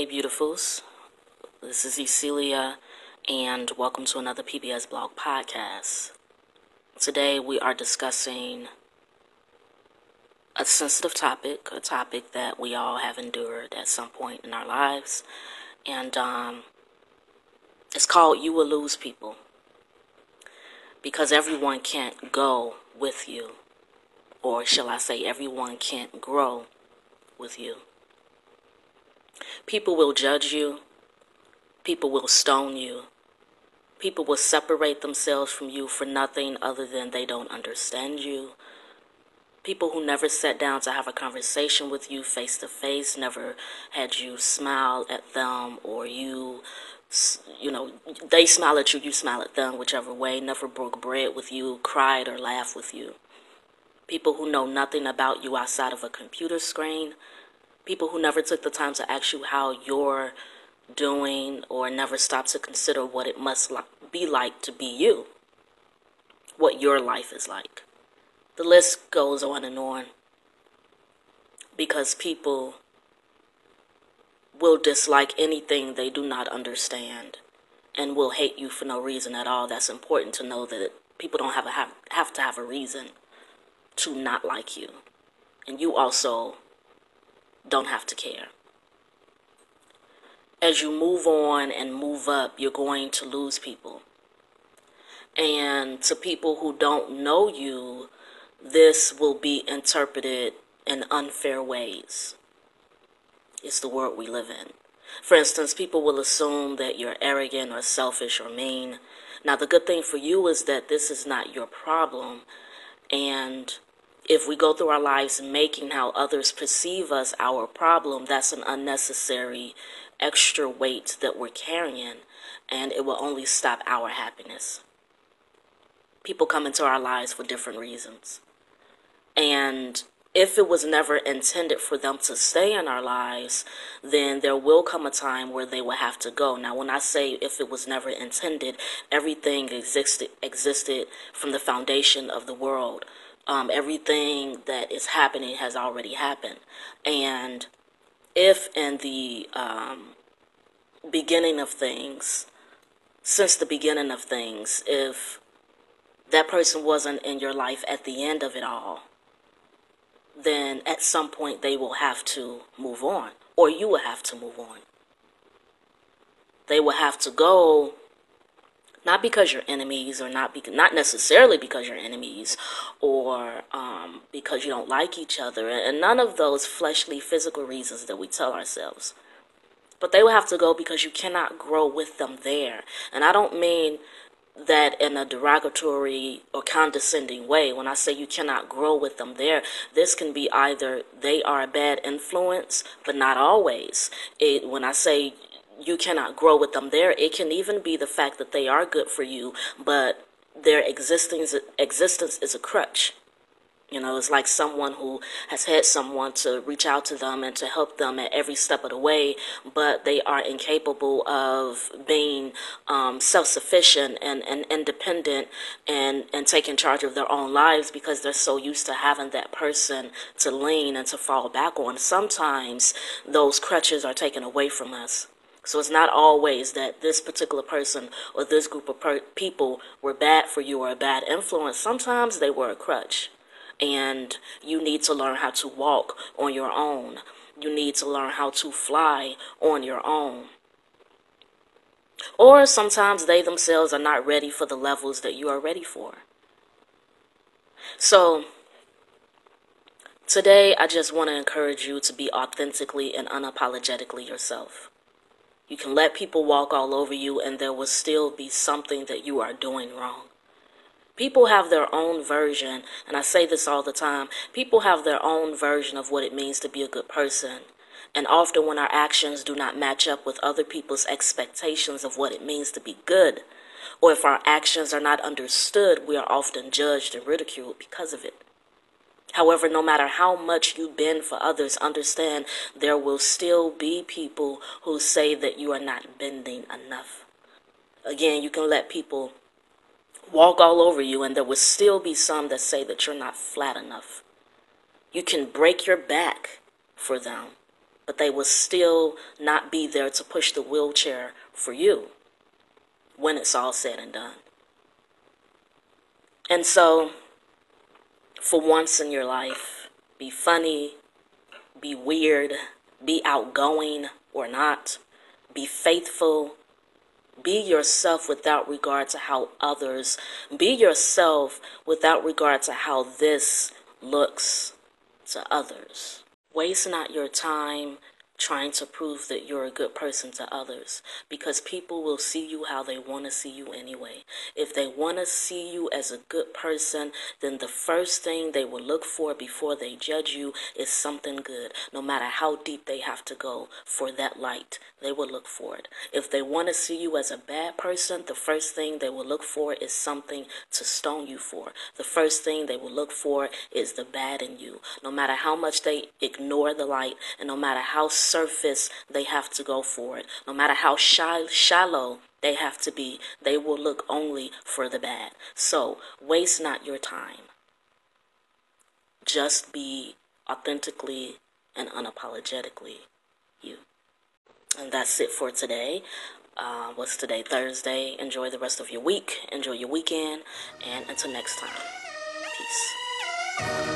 Hey beautifuls, this is Cecilia and welcome to another PBS blog podcast. Today we are discussing a sensitive topic, a topic that we all have endured at some point in our lives, and it's called You Will Lose People, because everyone can't go with you, or shall I say everyone can't grow with you. People will judge you, people will stone you, people will separate themselves from you for nothing other than they don't understand you. People who never sat down to have a conversation with you face to face, never had you smile at them, or they smile at you, you smile at them, whichever way, never broke bread with you, cried or laughed with you. People who know nothing about you outside of a computer screen. People who never took the time to ask you how you're doing or never stopped to consider what it must be like to be you, what your life is like. The list goes on and on, because people will dislike anything they do not understand and will hate you for no reason at all. That's important to know, that people don't have to have a reason to not like you. And you also don't have to care. As you move on and move up, you're going to lose people. And to people who don't know you, this will be interpreted in unfair ways. It's the world we live in. For instance, people will assume that you're arrogant or selfish or mean. Now, the good thing for you is that this is not your problem, and if we go through our lives making how others perceive us our problem, that's an unnecessary extra weight that we're carrying, and it will only stop our happiness. People come into our lives for different reasons. And if it was never intended for them to stay in our lives, then there will come a time where they will have to go. Now, when I say if it was never intended, everything existed from the foundation of the world. Everything that is happening has already happened. And if in the beginning of things, since the beginning of things, if that person wasn't in your life at the end of it all, then at some point they will have to move on, or you will have to move on. They will have to go. Not because you're enemies, or not necessarily because you're enemies, or because you don't like each other, and none of those fleshly, physical reasons that we tell ourselves. But they will have to go because you cannot grow with them there. And I don't mean that in a derogatory or condescending way. When I say you cannot grow with them there, this can be either they are a bad influence, but not always. When I say you cannot grow with them there, it can even be the fact that they are good for you, but their existence is a crutch. It's like someone who has had someone to reach out to them and to help them at every step of the way, but they are incapable of being self-sufficient and independent and taking charge of their own lives, because they're so used to having that person to lean and to fall back on. Sometimes those crutches are taken away from us. So it's not always that this particular person or this group of people were bad for you or a bad influence. Sometimes they were a crutch, and you need to learn how to walk on your own. You need to learn how to fly on your own. Or sometimes they themselves are not ready for the levels that you are ready for. So today I just want to encourage you to be authentically and unapologetically yourself. You can let people walk all over you, and there will still be something that you are doing wrong. People have their own version, and I say this all the time, people have their own version of what it means to be a good person. And often when our actions do not match up with other people's expectations of what it means to be good, or if our actions are not understood, we are often judged and ridiculed because of it. However, no matter how much you bend for others, understand there will still be people who say that you are not bending enough. Again, you can let people walk all over you, and there will still be some that say that you're not flat enough. You can break your back for them, but they will still not be there to push the wheelchair for you when it's all said and done. And so, for once in your life, be funny, be weird, be outgoing or not, be faithful, be yourself without regard to how others, be yourself without regard to how this looks to others. Waste not your time trying to prove that you're a good person to others, because people will see you how they want to see you anyway. If they want to see you as a good person, then the first thing they will look for before they judge you is something good. No matter how deep they have to go for that light, they will look for it. If they want to see you as a bad person, the first thing they will look for is something to stone you for. The first thing they will look for is the bad in you. No matter how much they ignore the light, and no matter how surface they have to go for it, no matter how shallow they have to be, they will look only for the bad. So waste not your time. Just be authentically and unapologetically you. And that's it for today. What's today? Thursday. Enjoy the rest of your week, enjoy your weekend, and until next time, peace.